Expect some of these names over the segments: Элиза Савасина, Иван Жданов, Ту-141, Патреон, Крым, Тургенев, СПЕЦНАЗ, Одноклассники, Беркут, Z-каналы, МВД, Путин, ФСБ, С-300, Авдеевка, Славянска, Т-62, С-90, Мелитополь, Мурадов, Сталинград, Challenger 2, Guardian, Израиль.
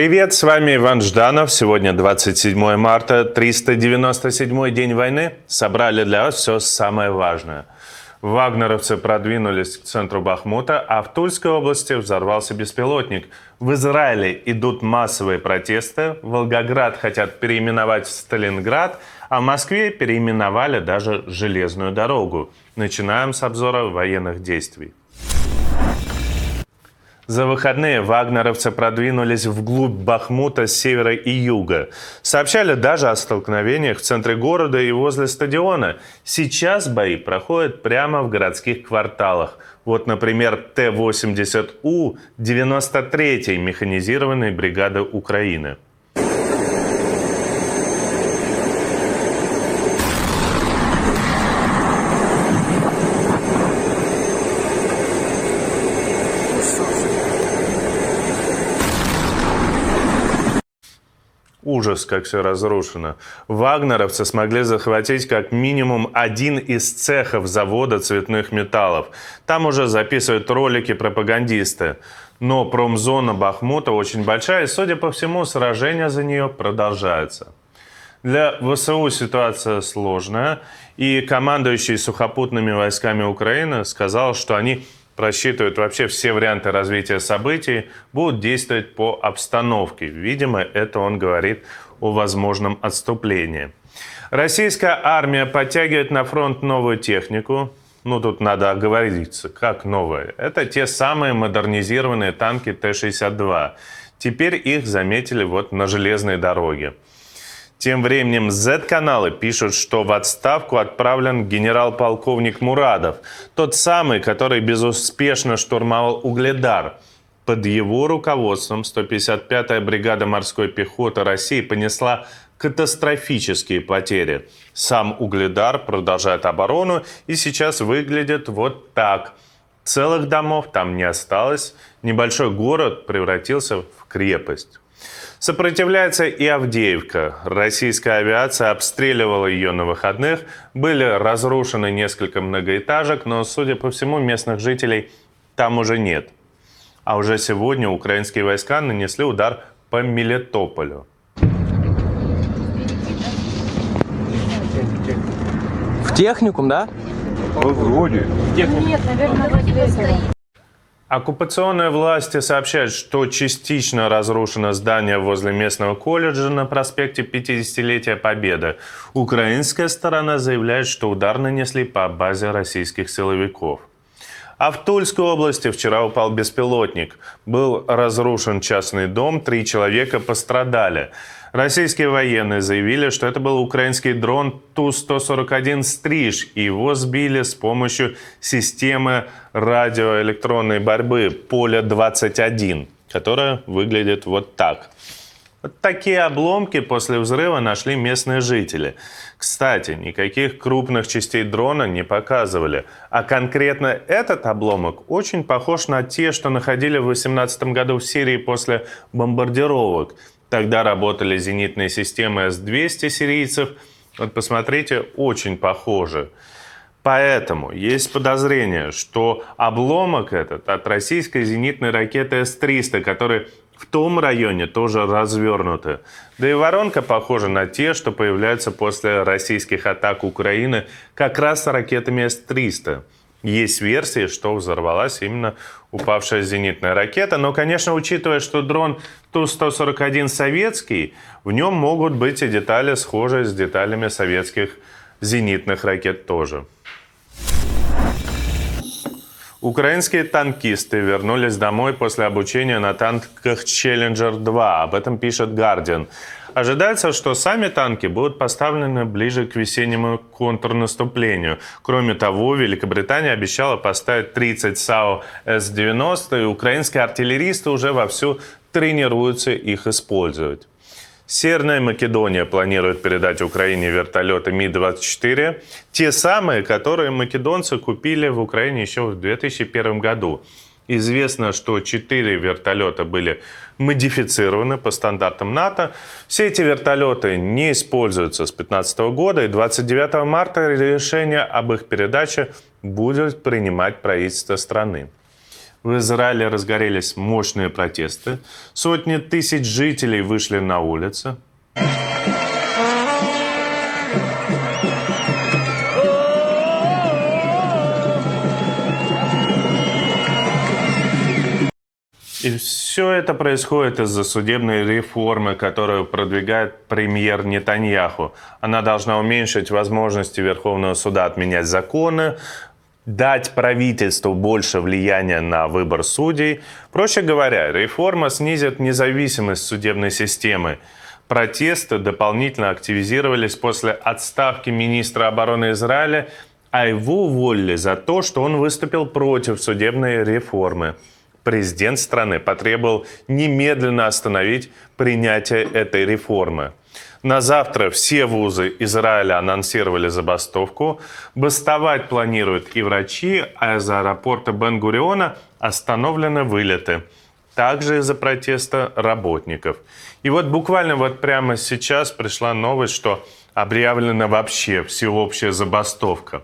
Привет, с вами Иван Жданов. Сегодня 27 марта, 397-й день войны. Собрали для вас все самое важное. Вагнеровцы продвинулись к центру Бахмута, а в Тульской области взорвался беспилотник. В Израиле идут массовые протесты, Волгоград хотят переименовать в Сталинград, а в Москве переименовали даже железную дорогу. Начинаем с обзора военных действий. За выходные вагнеровцы продвинулись вглубь Бахмута с севера и юга. Сообщали даже о столкновениях в центре города и возле стадиона. Сейчас бои проходят прямо в городских кварталах. Вот, например, Т-80У 93-й механизированной бригады Украины. Ужас, как все разрушено. Вагнеровцы смогли захватить как минимум один из цехов завода цветных металлов. Там уже записывают ролики пропагандисты. Но промзона Бахмута очень большая, и, судя по всему, сражения за нее продолжаются. Для ВСУ ситуация сложная, и командующий сухопутными войсками Украины сказал, что они просчитывают вообще все варианты развития событий, будут действовать по обстановке. Видимо, это он говорит о возможном отступлении. Российская армия подтягивает на фронт новую технику. Тут надо оговориться, как новая. Это те самые модернизированные танки Т-62. Теперь их заметили на железной дороге. Тем временем Z-каналы пишут, что в отставку отправлен генерал-полковник Мурадов, тот самый, который безуспешно штурмовал Угледар. Под его руководством 155-я бригада морской пехоты России понесла катастрофические потери. Сам Угледар продолжает оборону и сейчас выглядит вот так. Целых домов там не осталось, небольшой город превратился в крепость. Сопротивляется и Авдеевка. Российская авиация обстреливала ее на выходных. Были разрушены несколько многоэтажек, но, судя по всему, местных жителей там уже нет. А уже сегодня украинские войска нанесли удар по Мелитополю. В техникум, да? Вроде. Нет, наверное, оккупационные власти сообщают, что частично разрушено здание возле местного колледжа на проспекте 50-летия Победы. Украинская сторона заявляет, что удар нанесли по базе российских силовиков. А в Тульской области вчера упал беспилотник. Был разрушен частный дом, 3 человека пострадали. Российские военные заявили, что это был украинский дрон Ту-141 «Стриж», и его сбили с помощью системы радиоэлектронной борьбы «Поле-21», которая выглядит вот так. Вот такие обломки после взрыва нашли местные жители. Кстати, никаких крупных частей дрона не показывали. А конкретно этот обломок очень похож на те, что находили в 2018 году в Сирии после бомбардировок. Тогда работали зенитные системы С-200 сирийцев. Вот посмотрите, очень похожи. Поэтому есть подозрение, что обломок этот от российской зенитной ракеты С-300, который в том районе тоже развернуты. Да и воронка похожа на те, что появляются после российских атак Украины как раз с ракетами С-300. Есть версии, что взорвалась именно упавшая зенитная ракета, но, конечно, учитывая, что дрон Ту-141 советский, в нем могут быть и детали, схожие с деталями советских зенитных ракет тоже. Украинские танкисты вернулись домой после обучения на танках Challenger 2, об этом пишет Guardian. Ожидается, что сами танки будут поставлены ближе к весеннему контрнаступлению. Кроме того, Великобритания обещала поставить 30 САУ С-90, и украинские артиллеристы уже вовсю тренируются их использовать. Северная Македония планирует передать Украине вертолеты Ми-24, те самые, которые македонцы купили в Украине еще в 2001 году. Известно, что 4 вертолета были модифицированы по стандартам НАТО. Все эти вертолеты не используются с 2015 года, и 29 марта решение об их передаче будет принимать правительство страны. в Израиле разгорелись мощные протесты. Сотни тысяч жителей вышли на улицы. И все это происходит из-за судебной реформы, которую продвигает премьер Нетаньяху. Она должна уменьшить возможности Верховного суда отменять законы, дать правительству больше влияния на выбор судей. Проще говоря, реформа снизит независимость судебной системы. Протесты дополнительно активизировались после отставки министра обороны Израиля, а его уволили за то, что он выступил против судебной реформы. Президент страны потребовал немедленно остановить принятие этой реформы. На завтра все вузы Израиля анонсировали забастовку. Бастовать планируют и врачи, а из аэропорта Бен-Гуриона остановлены вылеты. Также из-за протеста работников. И вот буквально вот прямо сейчас пришла новость, что объявлена вообще всеобщая забастовка.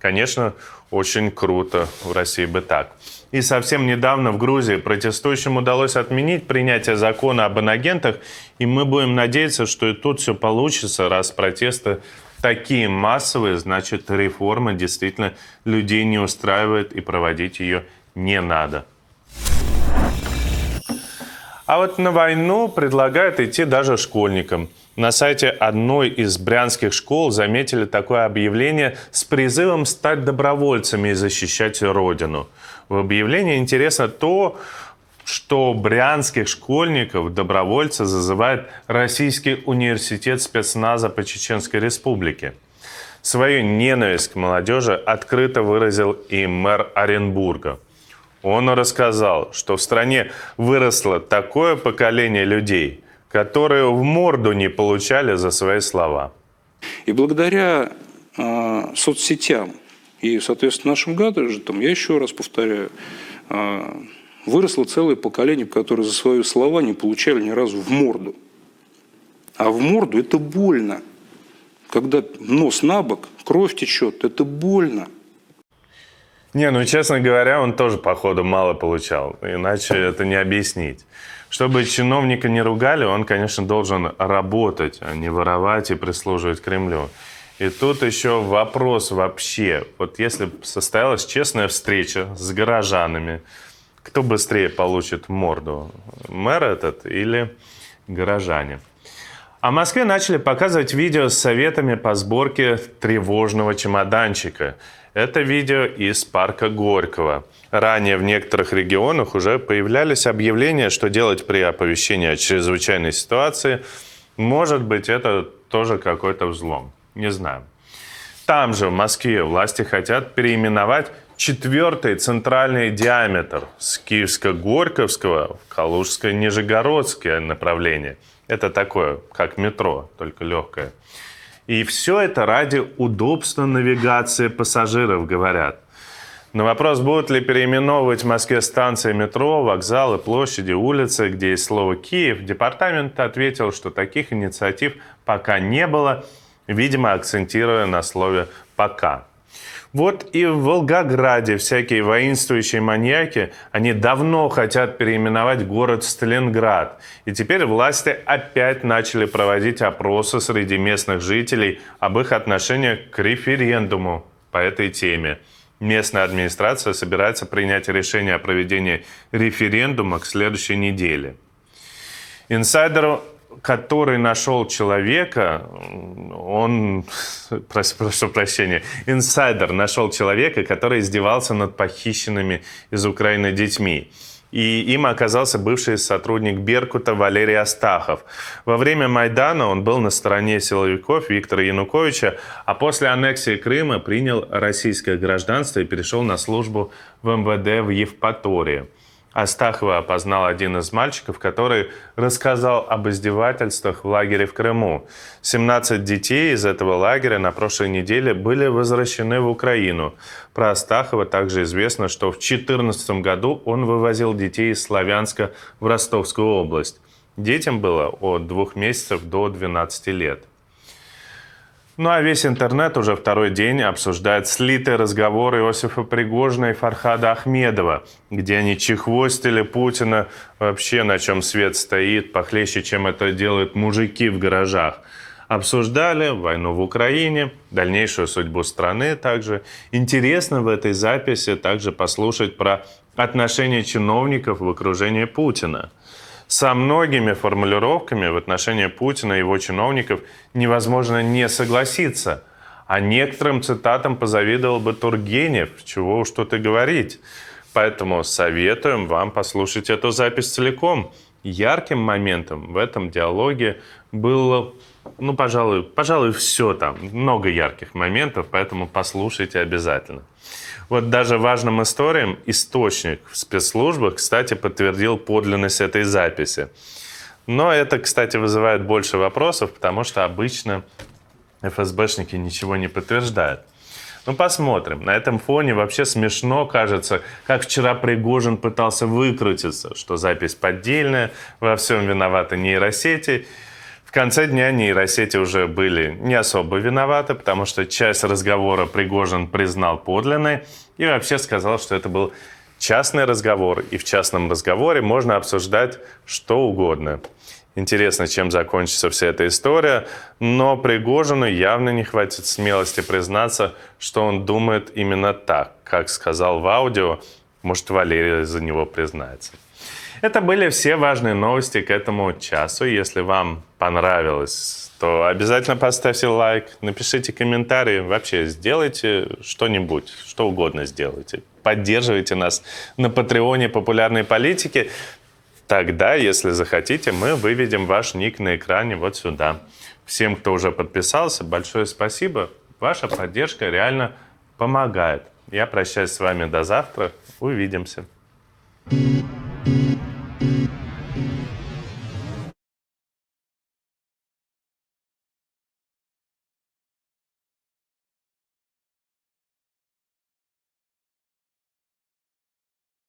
Конечно, очень круто, в России бы так. И совсем недавно в Грузии протестующим удалось отменить принятие закона об инагентах, и мы будем надеяться, что и тут все получится, раз протесты такие массовые, значит, реформа действительно людей не устраивает и проводить ее не надо. А вот на войну предлагают идти даже школьникам. На сайте одной из брянских школ заметили такое объявление с призывом стать добровольцами и защищать родину. В объявлении интересно то, что брянских школьников добровольцы зазывает Российский университет спецназа по Чеченской Республике. Свою ненависть к молодежи открыто выразил и мэр Оренбурга. Он рассказал, что в стране выросло такое поколение людей, которые в морду не получали за свои слова. И благодаря соцсетям и, соответственно, нашим гаджетам, я еще раз повторяю, выросло целое поколение, которое за свои слова не получали ни разу в морду. А в морду это больно. Когда нос на бок, кровь течет, это больно. Не, ну, честно говоря, он тоже, походу, мало получал. Иначе это не объяснить. Чтобы чиновника не ругали, он, конечно, должен работать, а не воровать и прислуживать Кремлю. И тут еще вопрос вообще. Вот если бы состоялась честная встреча с горожанами, кто быстрее получит морду? Мэр этот или горожане? А в Москве начали показывать видео с советами по сборке тревожного чемоданчика. Это видео из парка Горького. Ранее в некоторых регионах уже появлялись объявления, что делать при оповещении о чрезвычайной ситуации. Может быть, это тоже какой-то взлом. Не знаю. Там же, в Москве, власти хотят переименовать 4-й центральный диаметр с Киевско-Горьковского в Калужско-Нижегородское направление. Это такое, как метро, только легкое. И все это ради удобства навигации пассажиров, говорят. На вопрос, будут ли переименовывать в Москве станции метро, вокзалы, площади, улицы, где есть слово «Киев», департамент ответил, что таких инициатив пока не было, видимо, акцентируя на слове «пока». Вот и в Волгограде всякие воинствующие маньяки, они давно хотят переименовать город в Сталинград. И теперь власти опять начали проводить опросы среди местных жителей об их отношении к референдуму по этой теме. Местная администрация собирается принять решение о проведении референдума к следующей неделе. Инсайдеру, который нашел человека, инсайдер нашел человека, который издевался над похищенными из Украины детьми. И им оказался бывший сотрудник Беркута Валерий Астахов. Во время Майдана он был на стороне силовиков Виктора Януковича, а после аннексии Крыма принял российское гражданство и перешел на службу в МВД в Евпатории. Астахова опознал один из мальчиков, который рассказал об издевательствах в лагере в Крыму. 17 детей из этого лагеря на прошлой неделе были возвращены в Украину. Про Астахова также известно, что в 2014 году он вывозил детей из Славянска в Ростовскую область. Детям было от 2 месяцев до 12 лет. Ну а весь интернет уже второй день обсуждает слитый разговор Иосифа Пригожина и Фархада Ахмедова, где они чехвостили Путина вообще, на чем свет стоит, похлеще, чем это делают мужики в гаражах. Обсуждали войну в Украине, дальнейшую судьбу страны также. Интересно в этой записи также послушать про отношения чиновников в окружении Путина. Со многими формулировками в отношении Путина и его чиновников невозможно не согласиться. А некоторым цитатам позавидовал бы Тургенев, чего уж тут и говорить. Поэтому советуем вам послушать эту запись целиком. Ярким моментом в этом диалоге было, пожалуй, все там. Много ярких моментов, поэтому послушайте обязательно. Вот даже важным историям источник в спецслужбах, кстати, подтвердил подлинность этой записи. Но это, кстати, вызывает больше вопросов, потому что обычно ФСБшники ничего не подтверждают. Ну, посмотрим. На этом фоне вообще смешно кажется, как вчера Пригожин пытался выкрутиться, что запись поддельная, во всем виноваты нейросети. В конце дня нейросети уже были не особо виноваты, потому что часть разговора Пригожин признал подлинной и вообще сказал, что это был частный разговор, и в частном разговоре можно обсуждать что угодно. Интересно, чем закончится вся эта история, но Пригожину явно не хватит смелости признаться, что он думает именно так, как сказал в аудио, может, Валерий за него признается. Это были все важные новости к этому часу. Если вам понравилось, то обязательно поставьте лайк, напишите комментарии, вообще сделайте что-нибудь, что угодно сделайте. Поддерживайте нас на Патреоне популярной политики. Тогда, если захотите, мы выведем ваш ник на экране вот сюда. Всем, кто уже подписался, большое спасибо. Ваша поддержка реально помогает. Я прощаюсь с вами до завтра. Увидимся.